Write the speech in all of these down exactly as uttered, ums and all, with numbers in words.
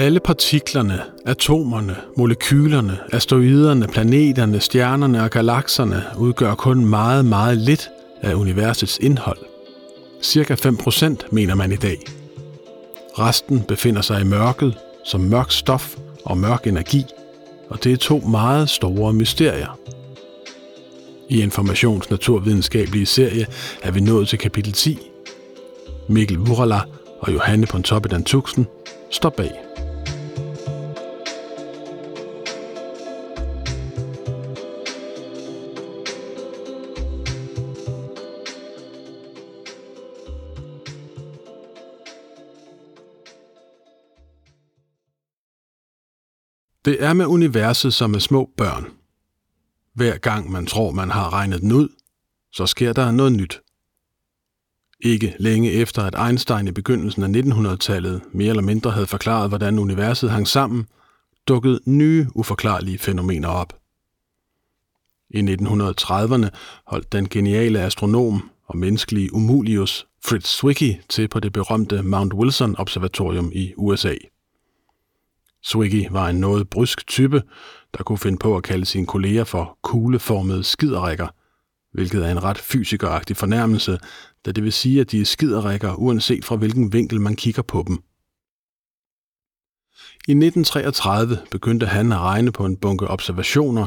Alle partiklerne, atomerne, molekylerne, asteroiderne, planeterne, stjernerne og galakserne udgør kun meget, meget lidt af universets indhold. Cirka fem procent mener man i dag. Resten befinder sig i mørket som mørk stof og mørk energi, og det er to meget store mysterier. I Informations naturvidenskabelige serie er vi nået til kapitel ti. Mikkel Urrla og Johanne Pontoppidan Tuxen står bag. Det er med universet som med små børn. Hver gang man tror, man har regnet den ud, så sker der noget nyt. Ikke længe efter, at Einstein i begyndelsen af nitten hundrede-tallet mere eller mindre havde forklaret, hvordan universet hang sammen, dukkede nye uforklarlige fænomener op. I nitten trediverne holdt den geniale astronom og menneskelige umulius Fritz Zwicky til på det berømte Mount Wilson Observatorium i U S A. Zwicky var en noget brysk type, der kunne finde på at kalde sine kolleger for kugleformede skiderikker, hvilket er en ret fysikeragtig fornærmelse, da det vil sige, at de er skiderikker, uanset fra hvilken vinkel man kigger på dem. I nitten treogtredive begyndte han at regne på en bunke observationer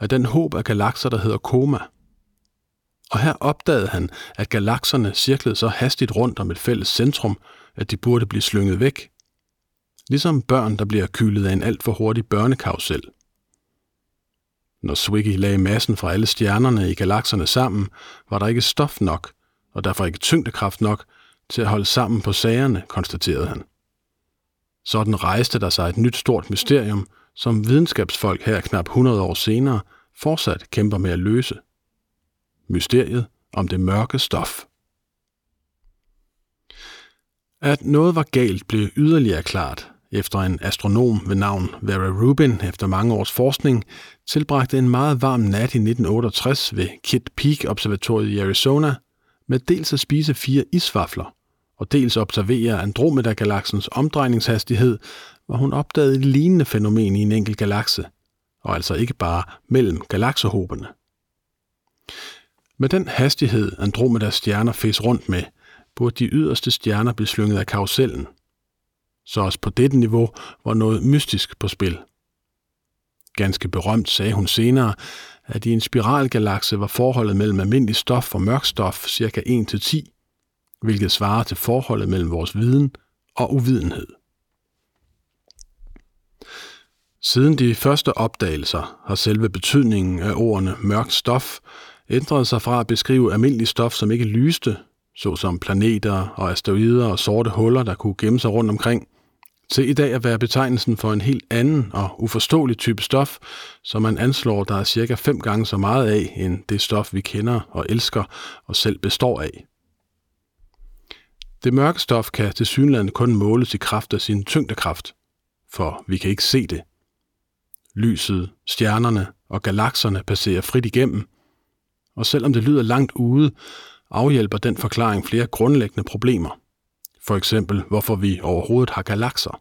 af den håb af galakser, der hedder Coma. Og her opdagede han, at galakserne cirklede så hastigt rundt om et fælles centrum, at de burde blive slynget væk, ligesom børn, der bliver kylet af en alt for hurtig børnekarusel. Når Zwicky lagde massen fra alle stjernerne i galakserne sammen, var der ikke stof nok, og derfor ikke tyngdekraft nok, til at holde sammen på sagerne, konstaterede han. Sådan rejste der sig et nyt stort mysterium, som videnskabsfolk her knap hundrede år senere fortsat kæmper med at løse. Mysteriet om det mørke stof. At noget var galt blev yderligere klart, efter en astronom ved navn Vera Rubin efter mange års forskning tilbragte en meget varm nat i nitten otteogtres ved Kitt Peak Observatoriet i Arizona med dels at spise fire isvafler og dels observere Andromedagalaksens omdrejningshastighed, hvor hun opdagede et lignende fænomen i en enkelt galakse, og altså ikke bare mellem galaksehoberne. Med den hastighed Andromedas stjerner fes rundt med, burde de yderste stjerner blive slynget af karusellen. Så også på dette niveau var noget mystisk på spil. Ganske berømt sagde hun senere, at i en spiralgalakse var forholdet mellem almindelig stof og mørk stof cirka en til ti, hvilket svarer til forholdet mellem vores viden og uvidenhed. Siden de første opdagelser har selve betydningen af ordene mørk stof ændret sig fra at beskrive almindelig stof, som ikke lyste, såsom planeter og asteroider og sorte huller, der kunne gemme sig rundt omkring, til i dag at være betegnelsen for en helt anden og uforståelig type stof, som man anslår, der er cirka fem gange så meget af, end det stof, vi kender og elsker og selv består af. Det mørke stof kan tilsyneladende kun måles i kraft af sin tyngdekraft, for vi kan ikke se det. Lyset, stjernerne og galakserne passerer frit igennem, og selvom det lyder langt ude, afhjælper den forklaring flere grundlæggende problemer. For eksempel, hvorfor vi overhovedet har galakser.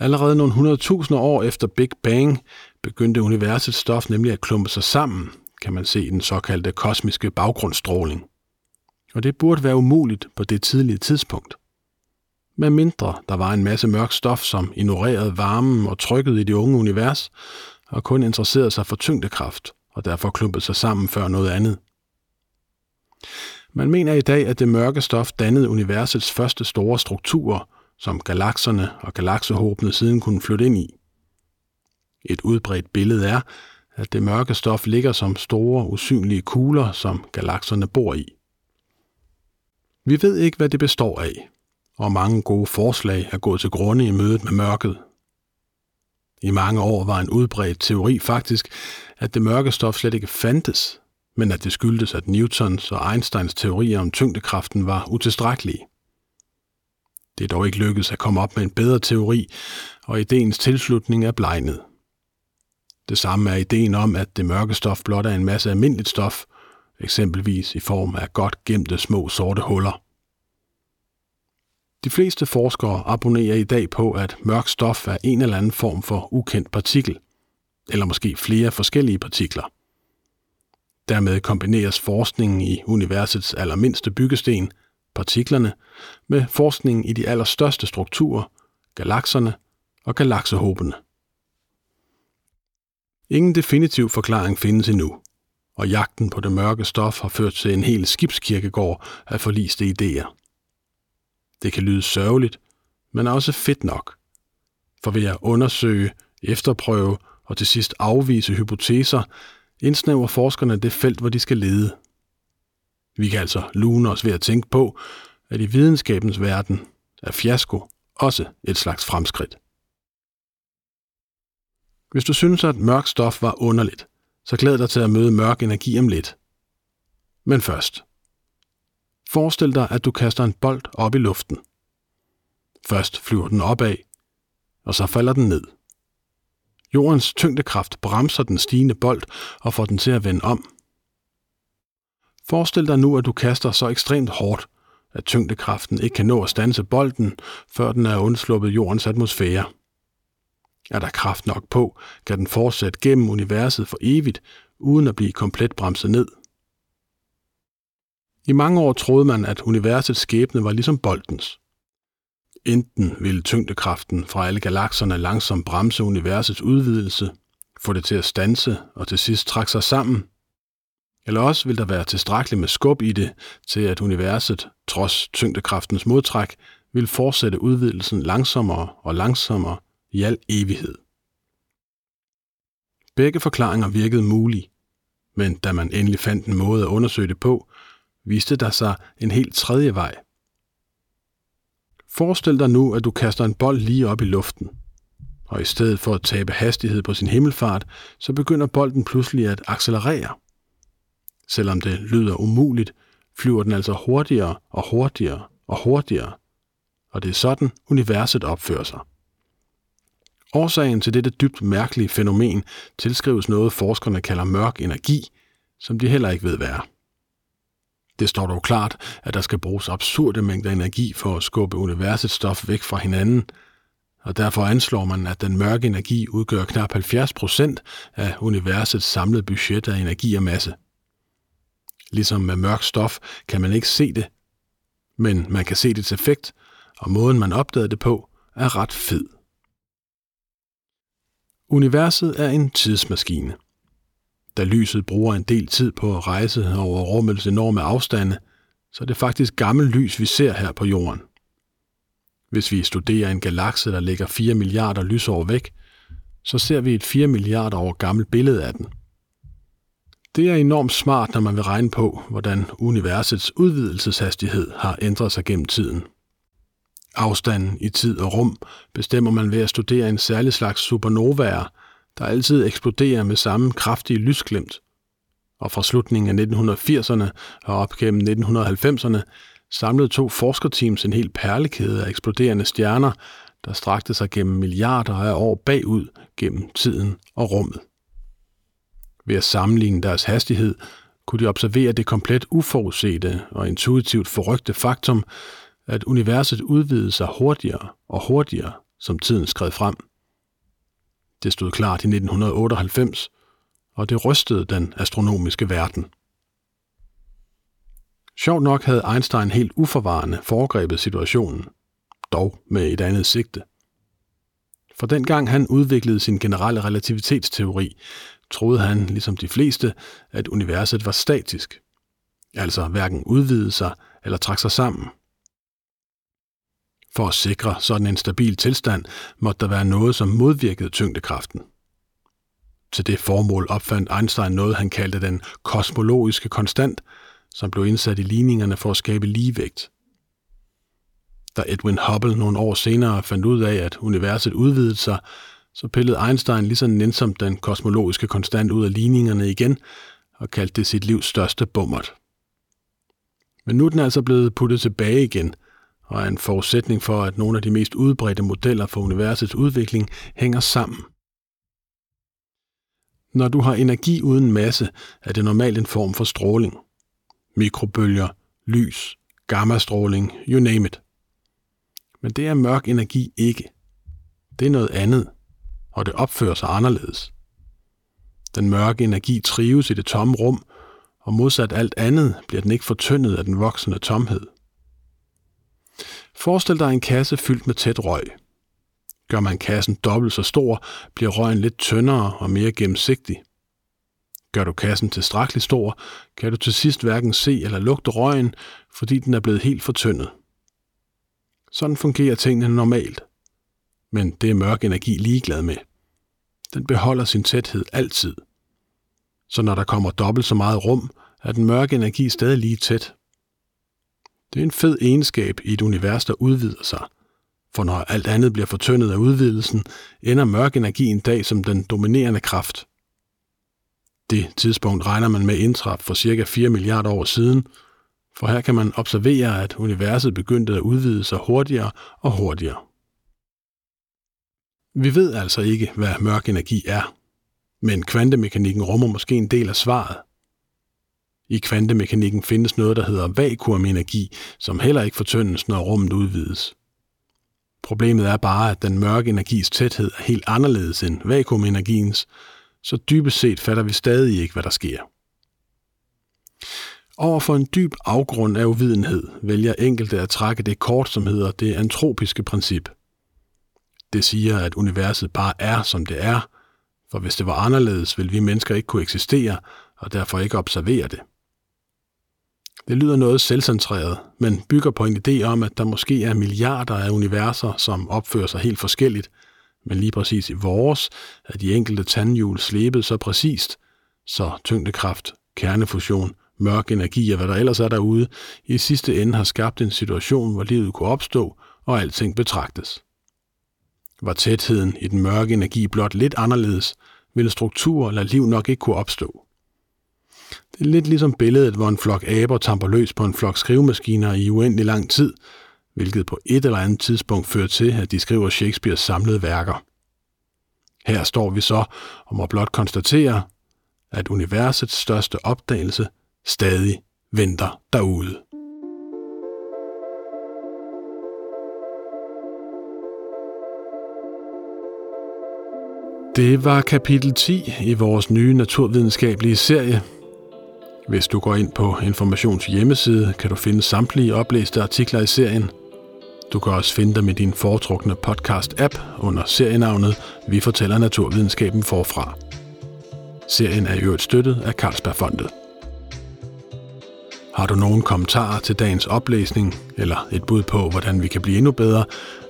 Allerede nogle hundredtusinder år efter Big Bang begyndte universets stof nemlig at klumpe sig sammen, kan man se i den såkaldte kosmiske baggrundsstråling. Og det burde være umuligt på det tidlige tidspunkt. Med mindre der var en masse mørk stof, som ignorerede varmen og trykket i det unge univers, og kun interesserede sig for tyngdekraft, og derfor klumpede sig sammen før noget andet. Man mener i dag, at det mørke stof dannede universets første store strukturer, som galakserne og galaksehåbene siden kunne flytte ind i. Et udbredt billede er, at det mørke stof ligger som store, usynlige kugler, som galakserne bor i. Vi ved ikke, hvad det består af, og mange gode forslag er gået til grunde i mødet med mørket. I mange år var en udbredt teori faktisk, at det mørke stof slet ikke fandtes, men at det skyldtes, at Newtons og Einsteins teorier om tyngdekraften var utilstrækkelige. Det er dog ikke lykkedes at komme op med en bedre teori, og ideens tilslutning er blegnet. Det samme er ideen om, at det mørke stof blot er en masse almindeligt stof, eksempelvis i form af godt gemte små sorte huller. De fleste forskere abonnerer i dag på, at mørk stof er en eller anden form for ukendt partikel, eller måske flere forskellige partikler. Dermed kombineres forskningen i universets allermindste byggesten, partiklerne, med forskningen i de allerstørste strukturer, galakserne og galaksehobene. Ingen definitiv forklaring findes endnu, og jagten på det mørke stof har ført til en hel skibskirkegård af forliste idéer. Det kan lyde sørgeligt, men er også fedt nok. For ved at undersøge, efterprøve og til sidst afvise hypoteser, indsnæver forskerne det felt, hvor de skal lede. Vi kan altså lune os ved at tænke på, at i videnskabens verden er fiasko også et slags fremskridt. Hvis du synes, at mørk stof var underligt, så glæd dig til at møde mørk energi om lidt. Men først. Forestil dig, at du kaster en bold op i luften. Først flyver den opad, og så falder den ned. Jordens tyngdekraft bremser den stigende bold og får den til at vende om. Forestil dig nu, at du kaster så ekstremt hårdt, at tyngdekraften ikke kan nå at standse bolden, før den er undsluppet jordens atmosfære. Er der kraft nok på, kan den fortsætte gennem universet for evigt, uden at blive komplet bremset ned. I mange år troede man, at universets skæbne var ligesom boldens. Enten ville tyngdekraften fra alle galakserne langsomt bremse universets udvidelse, få det til at standse og til sidst trække sig sammen, eller også ville der være tilstrækkeligt med skub i det, til at universet, trods tyngdekraftens modtræk, ville fortsætte udvidelsen langsommere og langsommere i al evighed. Begge forklaringer virkede mulige, men da man endelig fandt en måde at undersøge det på, viste der sig en helt tredje vej. Forestil dig nu, at du kaster en bold lige op i luften, og i stedet for at tabe hastighed på sin himmelfart, så begynder bolden pludselig at accelerere. Selvom det lyder umuligt, flyver den altså hurtigere og hurtigere og hurtigere, og det er sådan, universet opfører sig. Årsagen til dette dybt mærkelige fænomen tilskrives noget, forskerne kalder mørk energi, som de heller ikke ved hvad er. Det står dog klart, at der skal bruges absurde mængder energi for at skubbe universets stof væk fra hinanden, og derfor anslår man, at den mørke energi udgør knap halvfjerds procent af universets samlede budget af energi og masse. Ligesom med mørk stof kan man ikke se det, men man kan se dets effekt, og måden man opdagede det på er ret fed. Universet er en tidsmaskine. Da lyset bruger en del tid på at rejse over rummets enorme afstande, så er det faktisk gammelt lys, vi ser her på jorden. Hvis vi studerer en galakse, der ligger fire milliarder lysår væk, så ser vi et fire milliarder år gammelt billede af den. Det er enormt smart, når man vil regne på, hvordan universets udvidelseshastighed har ændret sig gennem tiden. Afstanden i tid og rum bestemmer man ved at studere en særlig slags supernovaer, der altid eksploderer med samme kraftige lysglimt. Og fra slutningen af nitten firserne og op gennem nitten halvfemserne samlede to forskerteams en hel perlekæde af eksploderende stjerner, der strakte sig gennem milliarder af år bagud gennem tiden og rummet. Ved at sammenligne deres hastighed kunne de observere det komplet uforudsete og intuitivt forrygte faktum, at universet udvidede sig hurtigere og hurtigere, som tiden skred frem. Det stod klart i nitten otteoghalvfems, og det rystede den astronomiske verden. Sjovt nok havde Einstein helt uforvarende foregrebet situationen, dog med et andet sigte. For dengang han udviklede sin generelle relativitetsteori, troede han, ligesom de fleste, at universet var statisk, altså hverken udvidede sig eller trak sig sammen. For at sikre sådan en stabil tilstand, måtte der være noget, som modvirkede tyngdekraften. Til det formål opfandt Einstein noget, han kaldte den kosmologiske konstant, som blev indsat i ligningerne for at skabe ligevægt. Da Edwin Hubble nogle år senere fandt ud af, at universet udvidede sig, så pillede Einstein lige så nænsomt den kosmologiske konstant ud af ligningerne igen og kaldte det sit livs største bummert. Men nu er den altså blevet puttet tilbage igen, og er en forudsætning for, at nogle af de mest udbredte modeller for universets udvikling hænger sammen. Når du har energi uden masse, er det normalt en form for stråling. Mikrobølger, lys, gammastråling, you name it. Men det er mørk energi ikke. Det er noget andet, og det opfører sig anderledes. Den mørke energi trives i det tomme rum, og modsat alt andet bliver den ikke fortyndet af den voksende tomhed. Forestil dig en kasse fyldt med tæt røg. Gør man kassen dobbelt så stor, bliver røgen lidt tyndere og mere gennemsigtig. Gør du kassen tilstrækkeligt stor, kan du til sidst hverken se eller lugte røgen, fordi den er blevet helt fortyndet. Sådan fungerer tingene normalt. Men det er mørk energi ligeglad med. Den beholder sin tæthed altid. Så når der kommer dobbelt så meget rum, er den mørke energi stadig lige tæt. Det er en fed egenskab i et univers, der udvider sig. For når alt andet bliver fortyndet af udvidelsen, ender mørk energi en dag som den dominerende kraft. Det tidspunkt regner man med indtraf for cirka fire milliarder år siden, for her kan man observere, at universet begyndte at udvide sig hurtigere og hurtigere. Vi ved altså ikke, hvad mørk energi er, men kvantemekanikken rummer måske en del af svaret. I kvantemekanikken findes noget, der hedder vakuumenergi, som heller ikke fortyndes, når rummet udvides. Problemet er bare, at den mørke energis tæthed er helt anderledes end vakuumenergiens, så dybest set fatter vi stadig ikke, hvad der sker. Over for en dyb afgrund af uvidenhed vælger enkelte at trække det kort, som hedder det antropiske princip. Det siger, at universet bare er, som det er, for hvis det var anderledes, ville vi mennesker ikke kunne eksistere, og derfor ikke observere det. Det lyder noget selvcentreret, men bygger på en idé om, at der måske er milliarder af universer, som opfører sig helt forskelligt, men lige præcis i vores er de enkelte tandhjul slebet så præcist, så tyngdekraft, kernefusion, mørk energi og hvad der ellers er derude, i sidste ende har skabt en situation, hvor livet kunne opstå og alting betragtes. Var tætheden i den mørke energi blot lidt anderledes, ville strukturer eller liv nok ikke kunne opstå. Det er lidt ligesom billedet, hvor en flok aber tamper løs på en flok skrivemaskiner i uendelig lang tid, hvilket på et eller andet tidspunkt fører til, at de skriver Shakespeares samlede værker. Her står vi så og må blot konstatere, at universets største opdagelse stadig venter derude. Det var kapitel ti i vores nye naturvidenskabelige serie. Hvis du går ind på Informations hjemmeside, kan du finde samtlige oplæste artikler i serien. Du kan også finde dem i din foretrukne podcast-app under serienavnet Vi fortæller naturvidenskaben forfra. Serien er i øvrigt støttet af Carlsbergfondet. Har du nogen kommentarer til dagens oplæsning, eller et bud på, hvordan vi kan blive endnu bedre,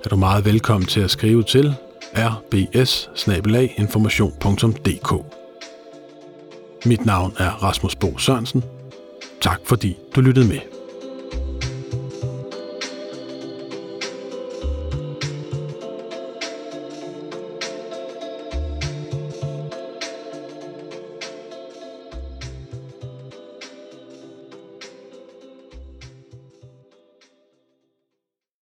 er du meget velkommen til at skrive til r b s bindestreg information punktum d k. Mit navn er Rasmus Bo Sørensen. Tak fordi du lyttede med.